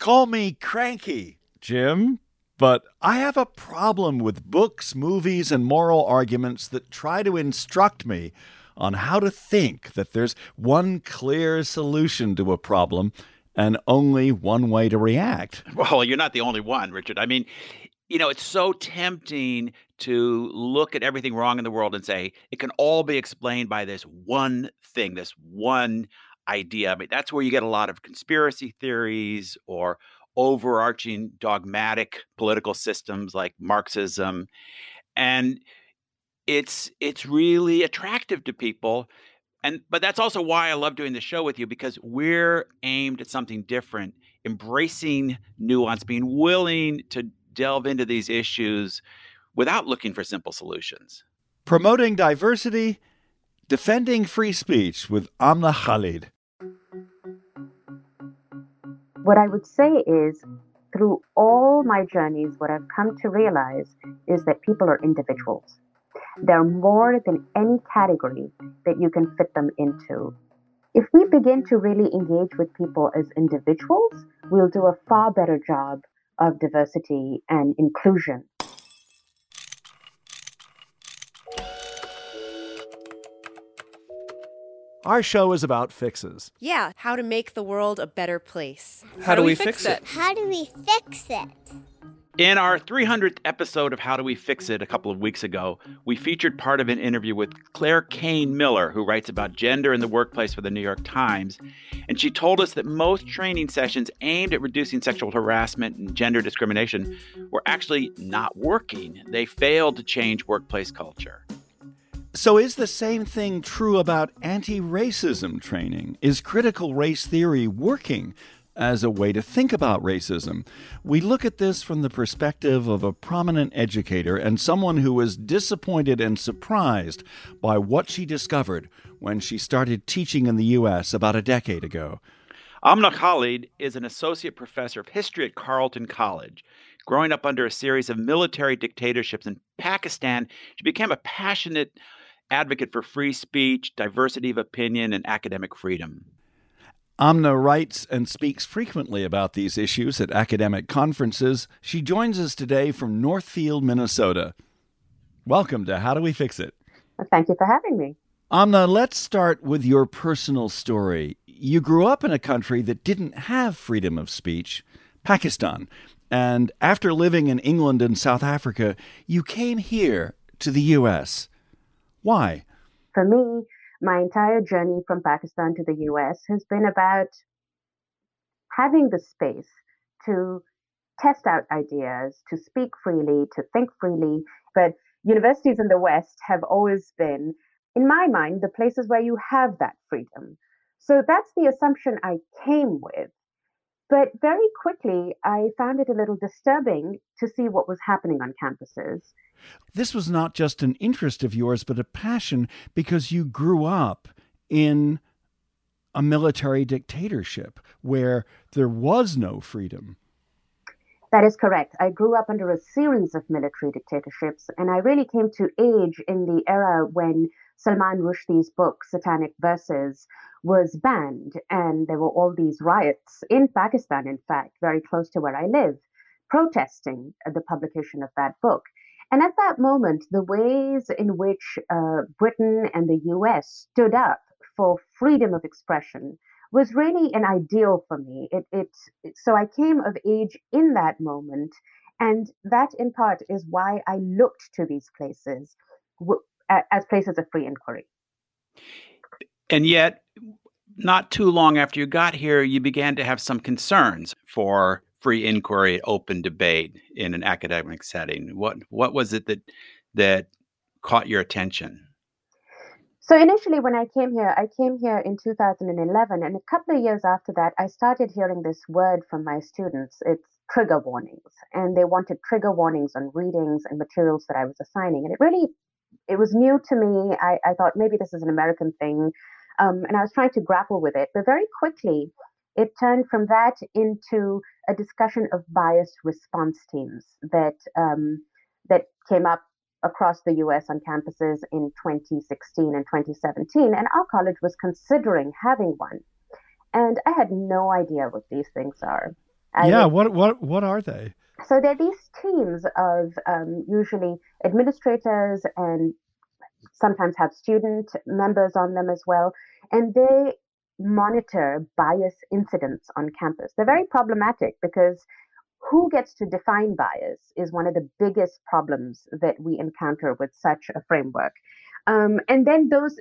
Call me cranky, Jim, but I have a problem with books, movies, and moral arguments that try to instruct me on how to think that there's one clear solution to a problem and only one way to react. Well, you're not the only one, Richard. I mean, you know, it's so tempting to look at everything wrong in the world and say it can all be explained by this one thing, this one idea. I mean, that's where you get a lot of conspiracy theories or overarching dogmatic political systems like Marxism. And it's really attractive to people. But that's also why I love doing the show with you, because we're aimed at something different, embracing nuance, being willing to delve into these issues without looking for simple solutions. Promoting diversity, defending free speech with Amna Khalid. What I would say is, through all my journeys, what I've come to realize is that people are individuals. They're more than any category that you can fit them into. If we begin to really engage with people as individuals, we'll do a far better job of diversity and inclusion. Our show is about fixes. Yeah, how to make the world a better place. How do we fix it? How do we fix it? In our 300th episode of How Do We Fix It a couple of weeks ago, we featured part of an interview with Claire Kane Miller, who writes about gender in the workplace for the New York Times. And she told us that most training sessions aimed at reducing sexual harassment and gender discrimination were actually not working. They failed to change workplace culture. So is the same thing true about anti-racism training? Is critical race theory working as a way to think about racism? We look at this from the perspective of a prominent educator and someone who was disappointed and surprised by what she discovered when she started teaching in the U.S. about a decade ago. Amna Khalid is an associate professor of history at Carleton College. Growing up under a series of military dictatorships in Pakistan, she became a passionate advocate for free speech, diversity of opinion, and academic freedom. Amna writes and speaks frequently about these issues at academic conferences. She joins us today from Northfield, Minnesota. Welcome to How Do We Fix It? Well, thank you for having me. Amna, let's start with your personal story. You grew up in a country that didn't have freedom of speech, Pakistan. And after living in England and South Africa, you came here to the U.S. Why? For me, my entire journey from Pakistan to the U.S. has been about having the space to test out ideas, to speak freely, to think freely. But universities in the West have always been, in my mind, the places where you have that freedom. So that's the assumption I came with. But very quickly, I found it a little disturbing to see what was happening on campuses. This was not just an interest of yours, but a passion, because you grew up in a military dictatorship where there was no freedom. That is correct. I grew up under a series of military dictatorships, and I really came to age in the era when Salman Rushdie's book, Satanic Verses, was banned, and there were all these riots in Pakistan, in fact, very close to where I live, protesting the publication of that book. And at that moment, the ways in which Britain and the US stood up for freedom of expression was really an ideal for me. So I came of age in that moment, and that in part is why I looked to these places as places of free inquiry. And yet, not too long after you got here, you began to have some concerns for free inquiry, open debate in an academic setting. What was it that caught your attention? So initially when I came here in 2011, and a couple of years after that, I started hearing this word from my students. It's trigger warnings, and they wanted trigger warnings on readings and materials that I was assigning. And it was new to me. I thought maybe this is an American thing. And I was trying to grapple with it, but very quickly it turned from that into a discussion of biased response teams that came up across the U.S. on campuses in 2016 and 2017, and our college was considering having one. And I had no idea what these things are. What are they? So they're these teams of usually administrators and sometimes have student members on them as well, and they monitor bias incidents on campus. They're very problematic because who gets to define bias is one of the biggest problems that we encounter with such a framework. And then those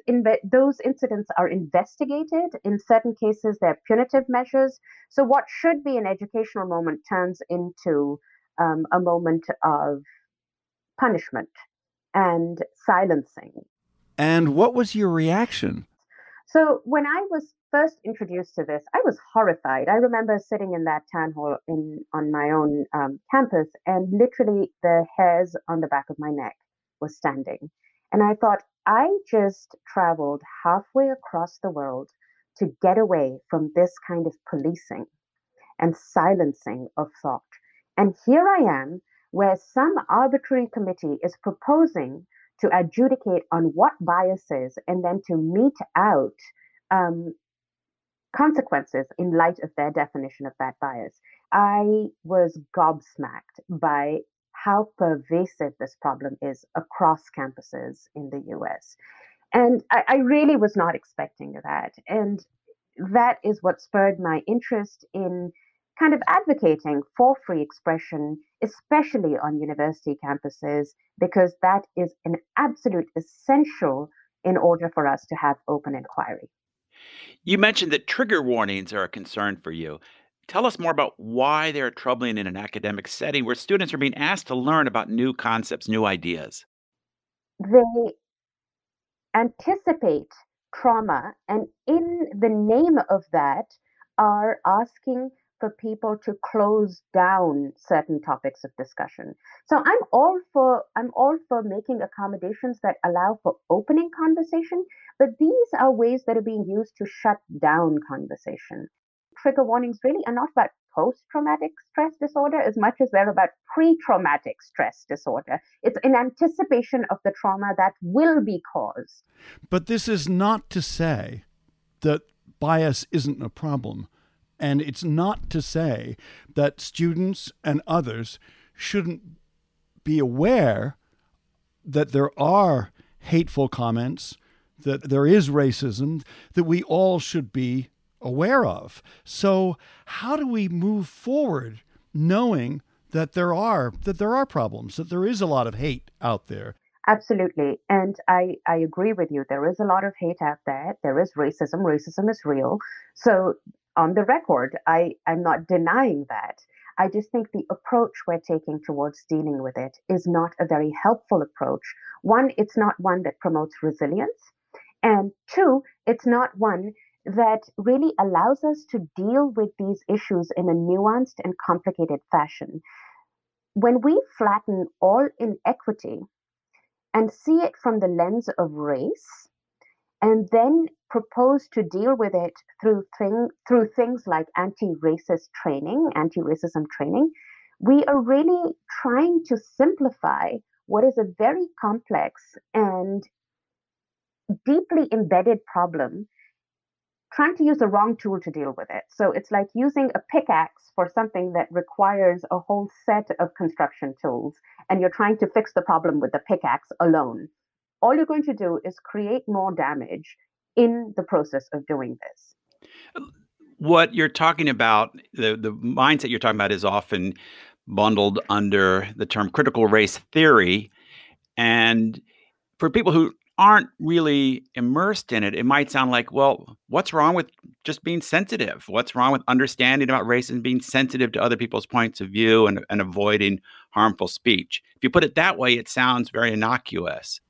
incidents are investigated. In certain cases, they're punitive measures. So what should be an educational moment turns into a moment of punishment and silencing. And what was your reaction? So when I was first introduced to this, I was horrified. I remember sitting in that town hall on my own campus, and literally the hairs on the back of my neck were standing. And I thought, I just traveled halfway across the world to get away from this kind of policing and silencing of thought. And here I am, where some arbitrary committee is proposing to adjudicate on what bias is and then to mete out consequences in light of their definition of that bias. I was gobsmacked by how pervasive this problem is across campuses in the US. And I really was not expecting that. And that is what spurred my interest in kind of advocating for free expression, especially on university campuses, because that is an absolute essential in order for us to have open inquiry. You mentioned that trigger warnings are a concern for you. Tell us more about why they're troubling in an academic setting where students are being asked to learn about new concepts, new ideas. They anticipate trauma, and in the name of that are asking for people to close down certain topics of discussion. So I'm all for making accommodations that allow for opening conversation, but these are ways that are being used to shut down conversation. Trigger warnings really are not about post-traumatic stress disorder as much as they're about pre-traumatic stress disorder. It's in anticipation of the trauma that will be caused. But this is not to say that bias isn't a problem. And it's not to say that students and others shouldn't be aware that there are hateful comments, that there is racism, that we all should be aware of. So how do we move forward knowing that there are problems, that there is a lot of hate out there? Absolutely. And I agree with you. There is a lot of hate out there. There is racism. Racism is real. So on the record, I'm not denying that. I just think the approach we're taking towards dealing with it is not a very helpful approach. One, it's not one that promotes resilience. And two, it's not one that really allows us to deal with these issues in a nuanced and complicated fashion. When we flatten all inequity and see it from the lens of race, and then propose to deal with it through things like anti-racism training, we are really trying to simplify what is a very complex and deeply embedded problem, trying to use the wrong tool to deal with it. So it's like using a pickaxe for something that requires a whole set of construction tools, and you're trying to fix the problem with the pickaxe alone. All you're going to do is create more damage in the process of doing this. What you're talking about, the mindset you're talking about is often bundled under the term critical race theory. And for people who aren't really immersed in it, it might sound like, well, what's wrong with just being sensitive? What's wrong with understanding about race and being sensitive to other people's points of view and avoiding harmful speech? If you put it that way, it sounds very innocuous.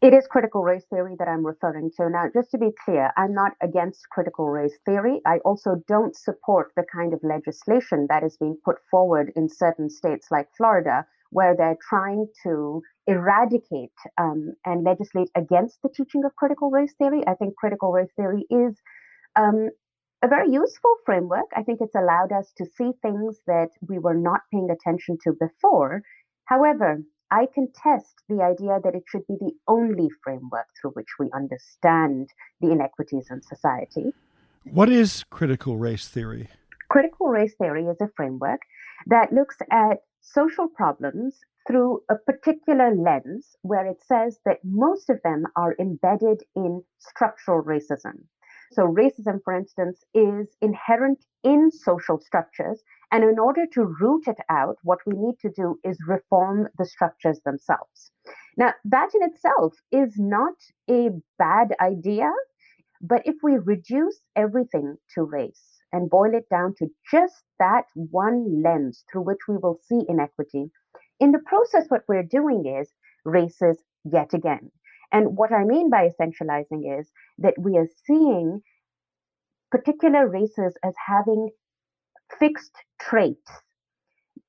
It is critical race theory that I'm referring to. Now, just to be clear, I'm not against critical race theory. I also don't support the kind of legislation that is being put forward in certain states like Florida, where they're trying to eradicate and legislate against the teaching of critical race theory. I think critical race theory is a very useful framework. I think it's allowed us to see things that we were not paying attention to before. However, I contest the idea that it should be the only framework through which we understand the inequities in society. What is critical race theory? Critical race theory is a framework that looks at social problems through a particular lens, where it says that most of them are embedded in structural racism. So racism, for instance, is inherent in social structures. And in order to root it out, what we need to do is reform the structures themselves. Now, that in itself is not a bad idea, but if we reduce everything to race and boil it down to just that one lens through which we will see inequity, in the process, what we're doing is racist yet again. And what I mean by essentializing is that we are seeing particular races as having fixed traits.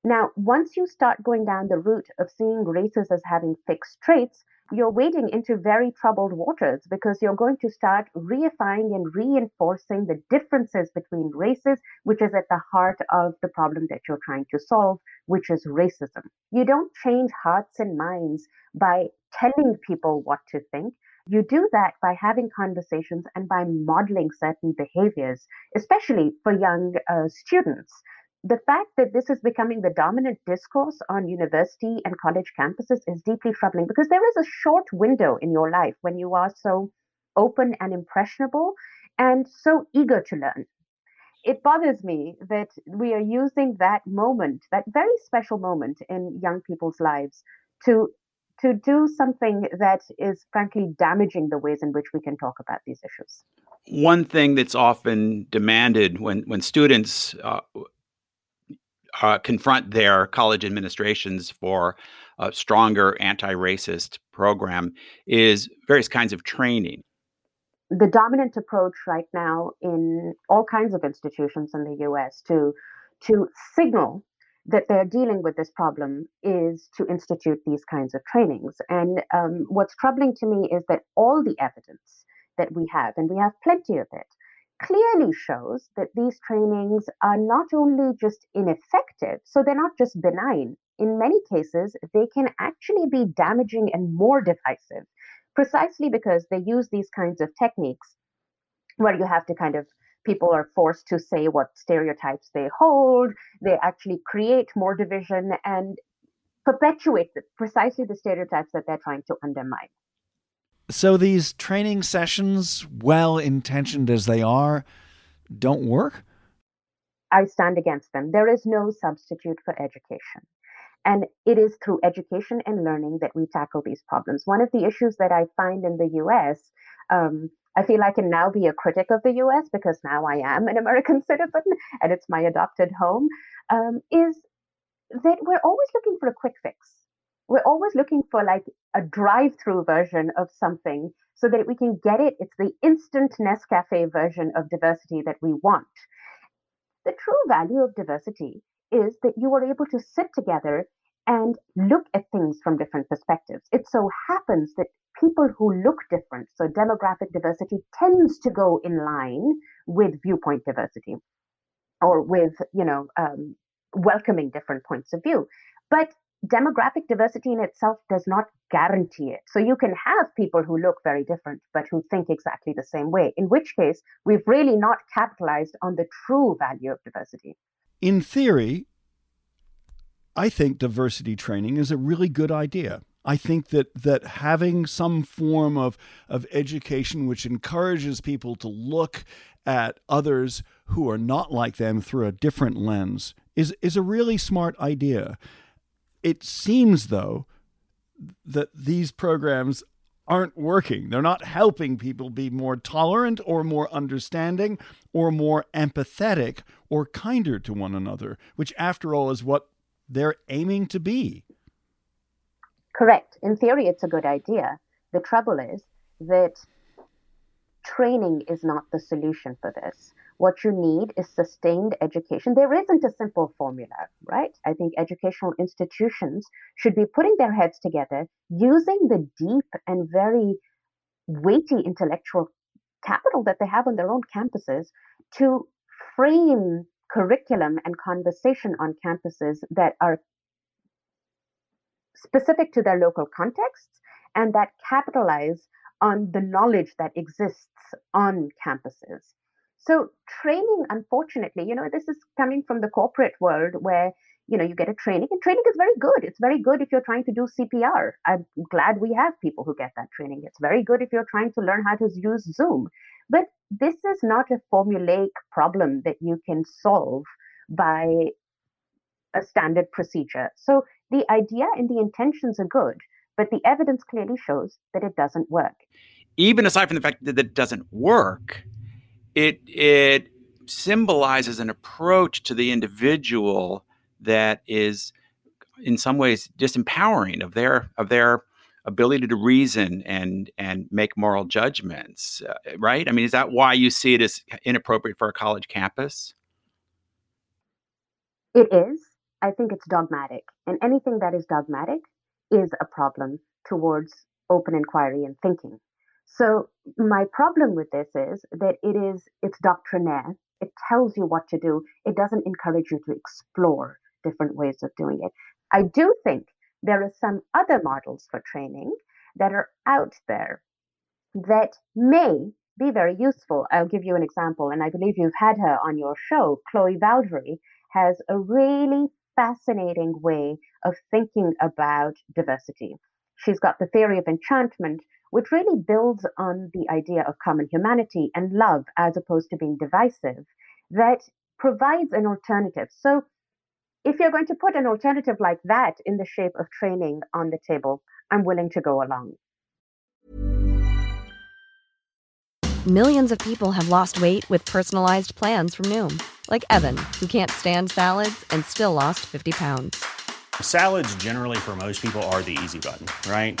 Now, once you start going down the route of seeing races as having fixed traits, you're wading into very troubled waters, because you're going to start reifying and reinforcing the differences between races, which is at the heart of the problem that you're trying to solve, which is racism. You don't change hearts and minds by telling people what to think. You do that by having conversations and by modeling certain behaviors, especially for young students. The fact that this is becoming the dominant discourse on university and college campuses is deeply troubling, because there is a short window in your life when you are so open and impressionable and so eager to learn. It bothers me that we are using that moment, that very special moment in young people's lives, to do something that is frankly damaging the ways in which we can talk about these issues. One thing that's often demanded when students confront their college administrations for a stronger anti-racist program is various kinds of training. The dominant approach right now in all kinds of institutions in the US to signal that they're dealing with this problem is to institute these kinds of trainings. And what's troubling to me is that all the evidence that we have, and we have plenty of it, clearly shows that these trainings are not only just ineffective, so they're not just benign. In many cases, they can actually be damaging and more divisive, precisely because they use these kinds of techniques where you have to people are forced to say what stereotypes they hold. They actually create more division and perpetuate precisely the stereotypes that they're trying to undermine. So these training sessions, well-intentioned as they are, don't work? I stand against them. There is no substitute for education. And it is through education and learning that we tackle these problems. One of the issues that I find in the U.S., I feel I can now be a critic of the U.S. because now I am an American citizen and it's my adopted home, is that we're always looking for a quick fix. We're always looking for like a drive-through version of something so that we can get it. It's the instant Nescafe version of diversity that we want. The true value of diversity is that you are able to sit together and look at things from different perspectives. It so happens that people who look different, so demographic diversity, tends to go in line with viewpoint diversity or with, welcoming different points of view. But demographic diversity in itself does not guarantee it. So you can have people who look very different, but who think exactly the same way, in which case we've really not capitalized on the true value of diversity. In theory, I think diversity training is a really good idea. I think that having some form of education which encourages people to look at others who are not like them through a different lens is a really smart idea. It seems, though, that these programs aren't working. They're not helping people be more tolerant or more understanding or more empathetic or kinder to one another, which, after all, is what they're aiming to be. Correct. In theory, it's a good idea. The trouble is that training is not the solution for this. What you need is sustained education. There isn't a simple formula, right? I think educational institutions should be putting their heads together, using the deep and very weighty intellectual capital that they have on their own campuses to frame curriculum and conversation on campuses that are specific to their local contexts and that capitalize on the knowledge that exists on campuses. So training, unfortunately, this is coming from the corporate world where, you get a training, and training is very good. It's very good if you're trying to do CPR. I'm glad we have people who get that training. It's very good if you're trying to learn how to use Zoom. But this is not a formulaic problem that you can solve by a standard procedure. So the idea and the intentions are good, but the evidence clearly shows that it doesn't work. Even aside from the fact that it doesn't work, it symbolizes an approach to the individual that is in some ways disempowering of their ability to reason and make moral judgments, right? I mean, is that why you see it as inappropriate for a college campus? It is. I think it's dogmatic, and anything that is dogmatic is a problem towards open inquiry and thinking. So my problem with this is that it's doctrinaire. It tells you what to do. It doesn't encourage you to explore different ways of doing it. I do think there are some other models for training that are out there that may be very useful. I'll give you an example, and I believe you've had her on your show. Chloe Valdary has a really fascinating way of thinking about diversity. She's got the theory of enchantment, which really builds on the idea of common humanity and love as opposed to being divisive, that provides an alternative. So if you're going to put an alternative like that in the shape of training on the table, I'm willing to go along. Millions of people have lost weight with personalized plans from Noom, like Evan, who can't stand salads and still lost 50 pounds. Salads generally for most people are the easy button, right?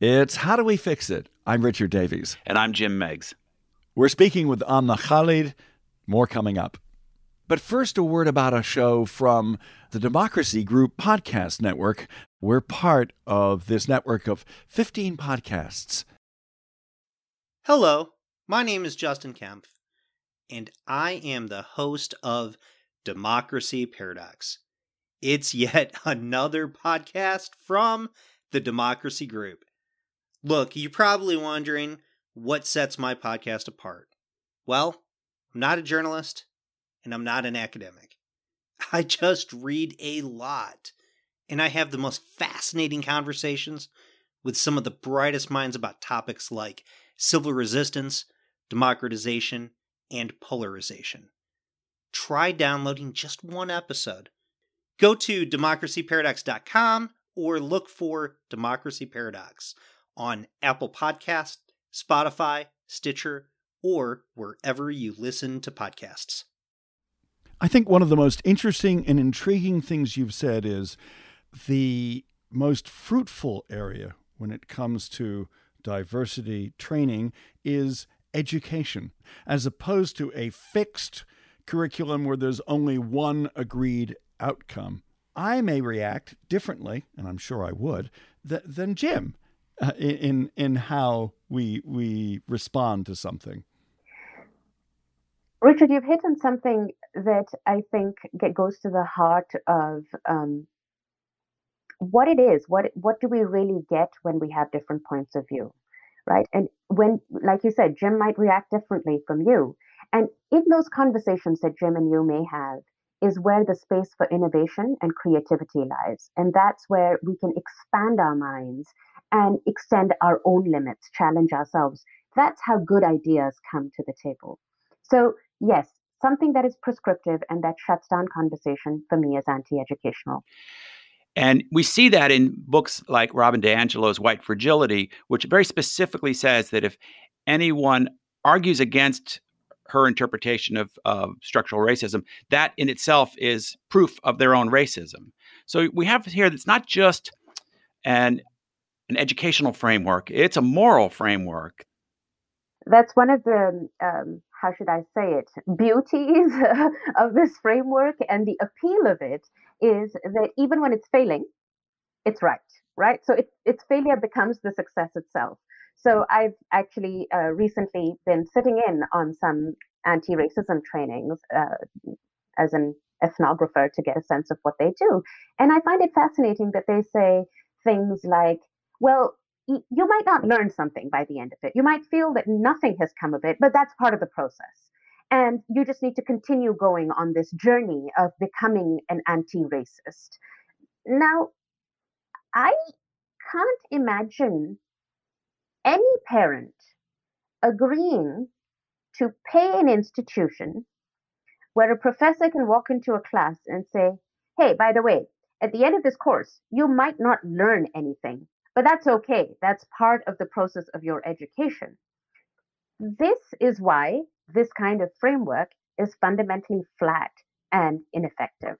It's How Do We Fix It? I'm Richard Davies. And I'm Jim Meggs. We're speaking with Amna Khalid. More coming up. But first, a word about a show from the Democracy Group Podcast Network. We're part of this network of 15 podcasts. Hello, my name is Justin Kempf, and I am the host of Democracy Paradox. It's yet another podcast from the Democracy Group. Look, you're probably wondering what sets my podcast apart. Well, I'm not a journalist and I'm not an academic. I just read a lot, and I have the most fascinating conversations with some of the brightest minds about topics like civil resistance, democratization, and polarization. Try downloading just one episode. Go to democracyparadox.com or look for Democracy Paradox on Apple Podcasts, Spotify, Stitcher, or wherever you listen to podcasts. I think one of the most interesting and intriguing things you've said is the most fruitful area when it comes to diversity training is education, as opposed to a fixed curriculum where there's only one agreed outcome. I may react differently, and I'm sure I would, than Jim in how we respond to something. Richard, you've hit on something that I think goes to the heart of what it is. What do we really get when we have different points of view, right? And when, like you said, Jim might react differently from you. And in those conversations that Jim and you may have is where the space for innovation and creativity lies. And that's where we can expand our minds and extend our own limits, challenge ourselves. That's how good ideas come to the table. So yes, something that is prescriptive and that shuts down conversation for me is anti-educational. And we see that in books like Robin DiAngelo's White Fragility, which very specifically says that if anyone argues against her interpretation of structural racism, that in itself is proof of their own racism. So we have here that's not just an educational framework, it's a moral framework. That's one of the, how should I say it, beauties of this framework, and the appeal of it is that even when it's failing, it's right? So its failure becomes the success itself. So I've actually recently been sitting in on some anti-racism trainings as an ethnographer to get a sense of what they do. And I find it fascinating that they say things like, well, you might not learn something by the end of it. You might feel that nothing has come of it, but that's part of the process. And you just need to continue going on this journey of becoming an anti-racist. Now, I can't imagine any parent agreeing to pay an institution where a professor can walk into a class and say, hey, by the way, at the end of this course, you might not learn anything, but that's okay. That's part of the process of your education. This is why this kind of framework is fundamentally flat and ineffective.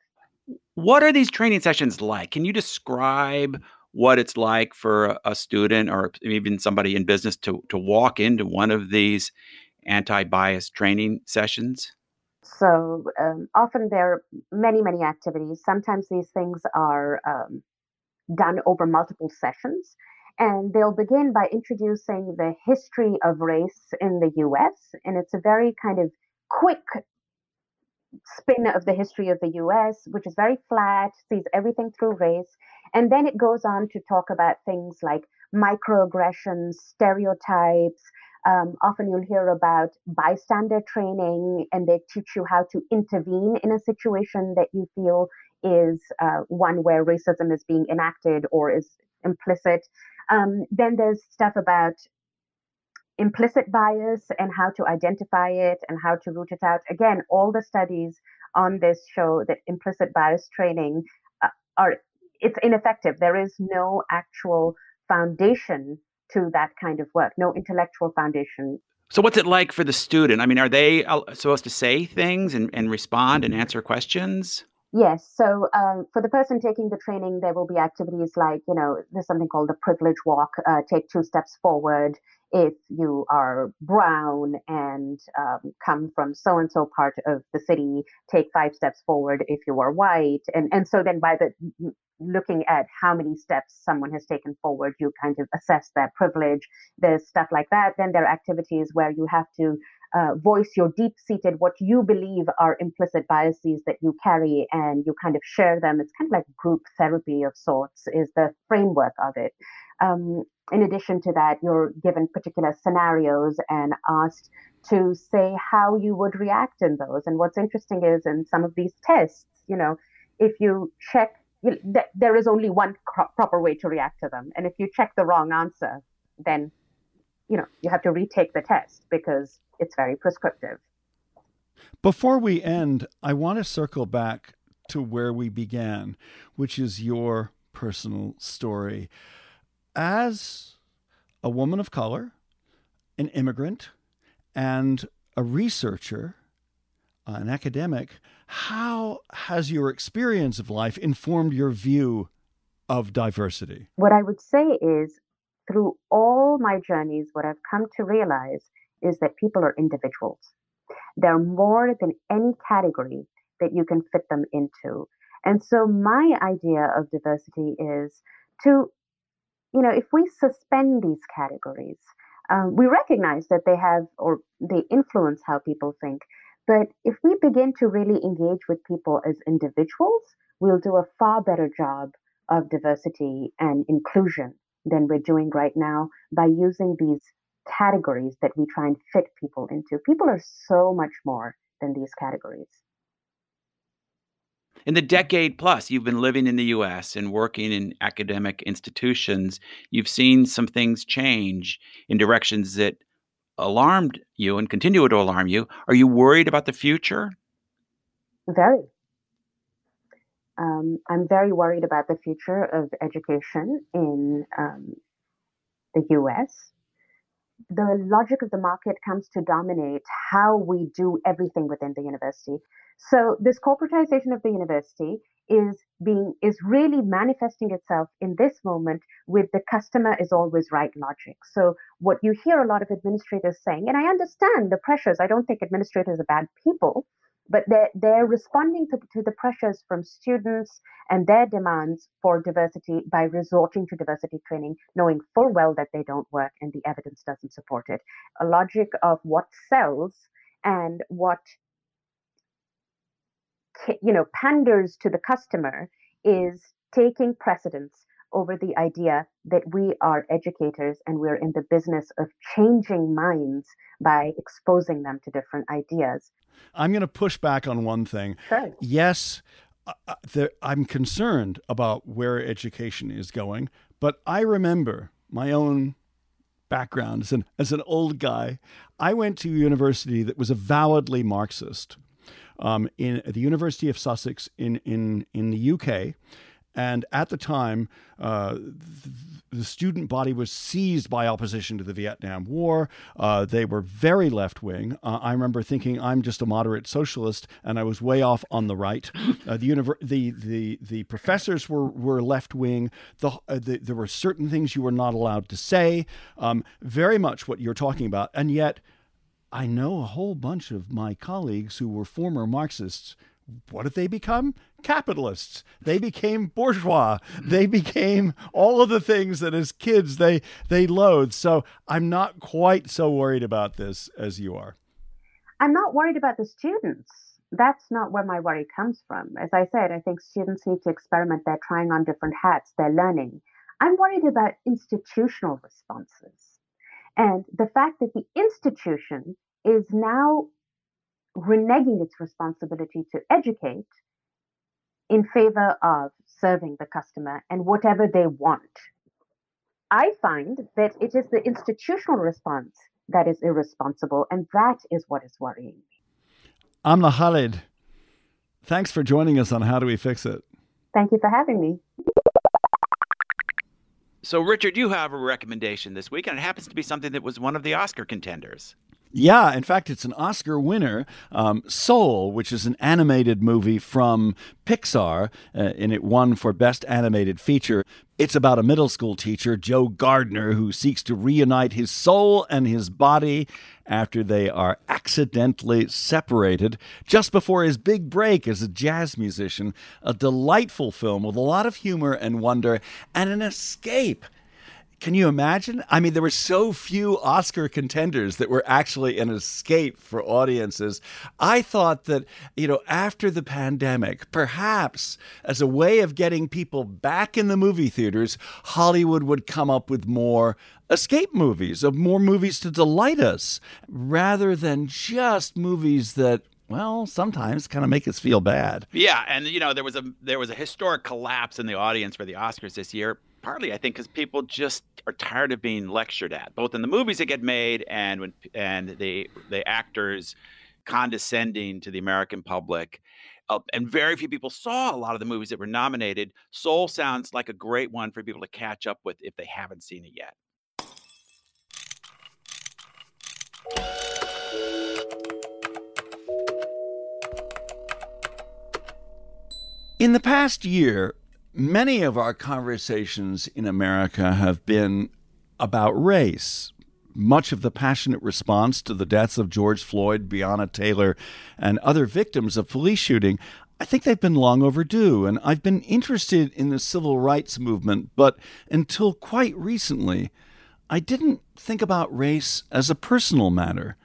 What are these training sessions like? Can you describe what it's like for a student or even somebody in business to walk into one of these anti-bias training sessions? So often there are many, many activities. Sometimes these things are done over multiple sessions. And they'll begin by introducing the history of race in the U.S. And it's a very kind of quick spin of the history of the U.S., which is very flat, sees everything through race. And then it goes on to talk about things like microaggressions, stereotypes. Often you'll hear about bystander training, and they teach you how to intervene in a situation that you feel is one where racism is being enacted or is implicit. Then there's stuff about implicit bias and how to identify it and how to root it out. Again, all the studies on this show that implicit bias training it's ineffective. There is no actual foundation to that kind of work, no intellectual foundation. So what's it like for the student? I mean, are they supposed to say things and respond and answer questions? Yes. So for the person taking the training, there will be activities like, there's something called the privilege walk, take 2 steps forward if you are brown and come from so-and-so part of the city, take 5 steps forward if you are white. And so then by looking at how many steps someone has taken forward, you kind of assess their privilege. There's stuff like that. Then there are activities where you have to voice your deep-seated, what you believe are implicit biases that you carry, and you kind of share them. It's kind of like group therapy of sorts is the framework of it. In addition to that, you're given particular scenarios and asked to say how you would react in those. And what's interesting is in some of these tests, if you check, there is only one proper way to react to them. And if you check the wrong answer, then you have to retake the test because it's very prescriptive. Before we end, I want to circle back to where we began, which is your personal story. As a woman of color, an immigrant, and a researcher, an academic, how has your experience of life informed your view of diversity? What I would say is, through all my journeys, what I've come to realize is that people are individuals. They're more than any category that you can fit them into. And so my idea of diversity is to, you know, if we suspend these categories, we recognize that they have, or they influence how people think. But if we begin to really engage with people as individuals, we'll do a far better job of diversity and inclusion than we're doing right now by using these categories that we try and fit people into. People are so much more than these categories. In the decade plus you've been living in the U.S. and working in academic institutions, you've seen some things change in directions that alarmed you and continue to alarm you. Are you worried about the future? Very. I'm very worried about the future of education in the U.S. The logic of the market comes to dominate how we do everything within the university. So this corporatization of the university is really manifesting itself in this moment with the customer is always right logic. So what you hear a lot of administrators saying, and I understand the pressures. I don't think administrators are bad people, but they're responding to the pressures from students and their demands for diversity by resorting to diversity training, knowing full well that they don't work and the evidence doesn't support it. A logic of what sells and what, you know, panders to the customer is taking precedence over the idea that we are educators and we're in the business of changing minds by exposing them to different ideas. I'm going to push back on one thing. Sure. Yes, I'm concerned about where education is going, but I remember my own background as an old guy. I went to a university that was avowedly Marxist, in the University of Sussex in the UK. And at the time, the student body was seized by opposition to the Vietnam War. They were very left-wing. I remember thinking, I'm just a moderate socialist, and I was way off on the right. The professors were left-wing. There were certain things you were not allowed to say, very much what you're talking about. And yet, I know a whole bunch of my colleagues who were former Marxists. What did they become? Capitalists. They became bourgeois. They became all of the things that as kids they loathed. So I'm not quite so worried about this as you are. I'm not worried about the students. That's not where my worry comes from. As I said, I think students need to experiment. They're trying on different hats. They're learning. I'm worried about institutional responses and the fact that the institution is now reneging its responsibility to educate in favor of serving the customer and whatever they want. I find that it is the institutional response that is irresponsible, and that is what is worrying me. Amna Khalid, thanks for joining us on How Do We Fix It? Thank you for having me. So, Richard, you have a recommendation this week, and it happens to be something that was one of the Oscar contenders. Yeah, in fact, it's an Oscar winner, Soul, which is an animated movie from Pixar, and it won for Best Animated Feature. It's about a middle school teacher, Joe Gardner, who seeks to reunite his soul and his body after they are accidentally separated just before his big break as a jazz musician. A delightful film with a lot of humor and wonder and an escape. Can you imagine? I mean, there were so few Oscar contenders that were actually an escape for audiences. I thought that, you know, after the pandemic, perhaps as a way of getting people back in the movie theaters, Hollywood would come up with more escape movies, of more movies to delight us, rather than just movies that, well, sometimes kind of make us feel bad. Yeah, and, you know, there was a historic collapse in the audience for the Oscars this year. Partly, I think, because people just are tired of being lectured at, both in the movies that get made and the actors condescending to the American public. And very few people saw a lot of the movies that were nominated. Soul sounds like a great one for people to catch up with if they haven't seen it yet. In the past year, many of our conversations in America have been about race. Much of the passionate response to the deaths of George Floyd, Breonna Taylor, and other victims of police shooting, I think they've been long overdue, and I've been interested in the civil rights movement, but until quite recently, I didn't think about race as a personal matter.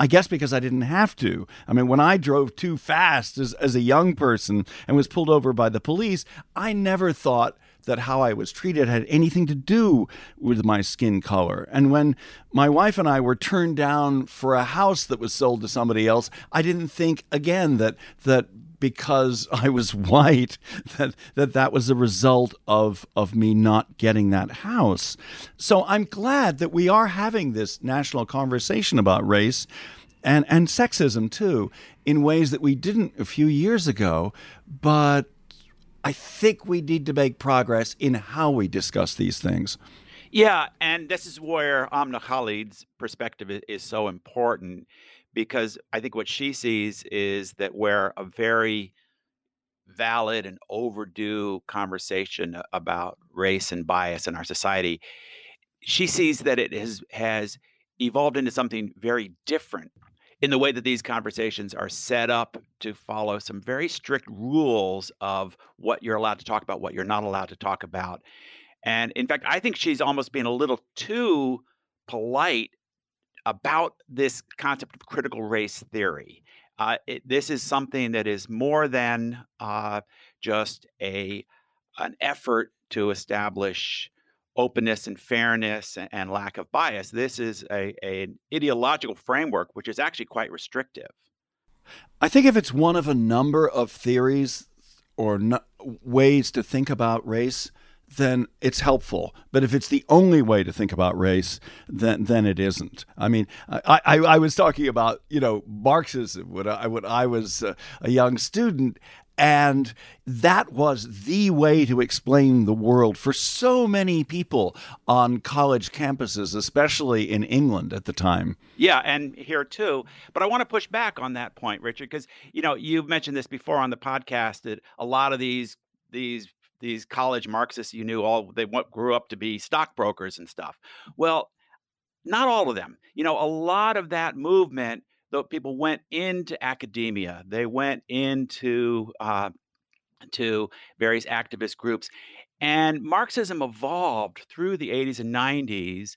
I guess because I didn't have to. I mean, when I drove too fast as a young person and was pulled over by the police, I never thought that how I was treated had anything to do with my skin color. And when my wife and I were turned down for a house that was sold to somebody else, I didn't think, again, that because I was white, that was the result of me not getting that house. So I'm glad that we are having this national conversation about race and sexism, too, in ways that we didn't a few years ago. But I think we need to make progress in how we discuss these things. Yeah, and this is where Amna Khalid's perspective is so important, because I think what she sees is that where a very valid and overdue conversation about race and bias in our society, she sees that it has evolved into something very different in the way that these conversations are set up to follow some very strict rules of what you're allowed to talk about, what you're not allowed to talk about. And in fact, I think she's almost being a little too polite about this concept of critical race theory. This is something that is more than just an effort to establish openness and fairness and lack of bias. This is an ideological framework which is actually quite restrictive. I think if it's one of a number of theories or ways to think about race, then it's helpful. But if it's the only way to think about race, then it isn't. I mean, I was talking about, Marxism when I was a young student, and that was the way to explain the world for so many people on college campuses, especially in England at the time. Yeah, and here too. But I want to push back on that point, Richard, because, you've mentioned this before on the podcast, that a lot of these college Marxists you knew, grew up to be stockbrokers and stuff. Well, not all of them. A lot of that movement, though, people went into academia. They went into to various activist groups. And Marxism evolved through the 80s and 90s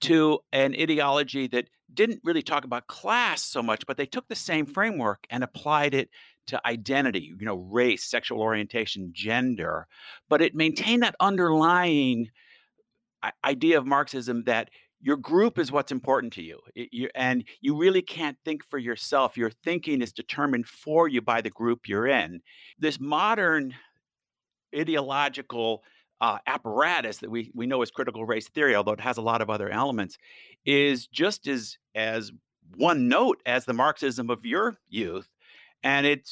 to an ideology that didn't really talk about class so much, but they took the same framework and applied it to identity, race, sexual orientation, gender, but it maintained that underlying idea of Marxism that your group is what's important to you. And you really can't think for yourself. Your thinking is determined for you by the group you're in. This modern ideological apparatus that we know as critical race theory, although it has a lot of other elements, is just as one note as the Marxism of your youth. And it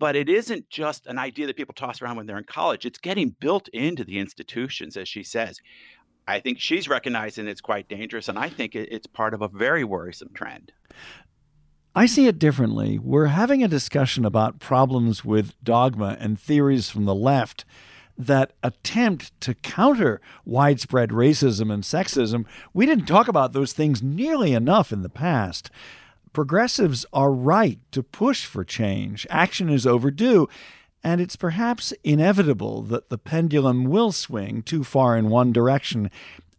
isn't just an idea that people toss around when they're in college. It's getting built into the institutions, as she says. I think she's recognizing it's quite dangerous, and I think it's part of a very worrisome trend. I see it differently. We're having a discussion about problems with dogma and theories from the left that attempt to counter widespread racism and sexism. We didn't talk about those things nearly enough in the past. Progressives are right to push for change. Action is overdue, and it's perhaps inevitable that the pendulum will swing too far in one direction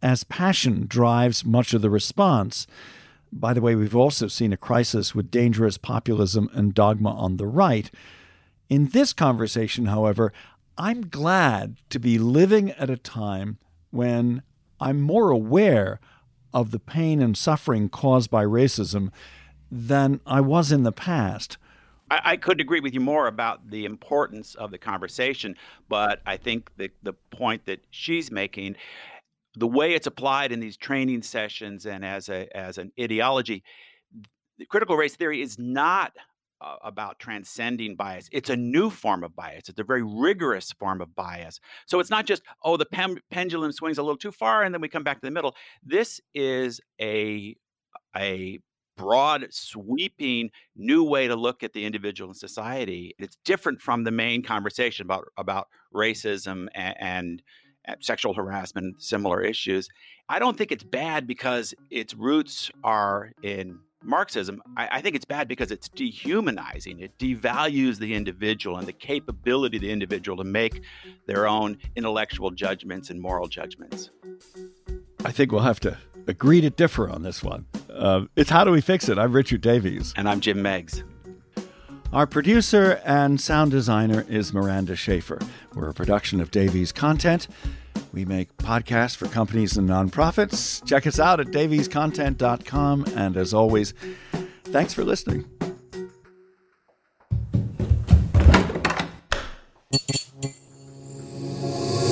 as passion drives much of the response. By the way, we've also seen a crisis with dangerous populism and dogma on the right. In this conversation, however, I'm glad to be living at a time when I'm more aware of the pain and suffering caused by racism than I was in the past. I couldn't agree with you more about the importance of the conversation, but I think that the point that she's making, the way it's applied in these training sessions and as an ideology, the critical race theory is not about transcending bias. It's a new form of bias. It's a very rigorous form of bias. So it's not just, the pendulum swings a little too far and then we come back to the middle. This is a broad, sweeping new way to look at the individual in society. It's different from the main conversation about racism and sexual harassment, similar issues. I don't think it's bad because its roots are in Marxism. I think it's bad because it's dehumanizing. It devalues the individual and the capability of the individual to make their own intellectual judgments and moral judgments. I think we'll have to agree to differ on this one. It's How Do We Fix It? I'm Richard Davies. And I'm Jim Meggs. Our producer and sound designer is Miranda Schaefer. We're a production of Davies Content. We make podcasts for companies and nonprofits. Check us out at daviescontent.com. And as always, thanks for listening.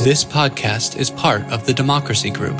This podcast is part of the Democracy Group.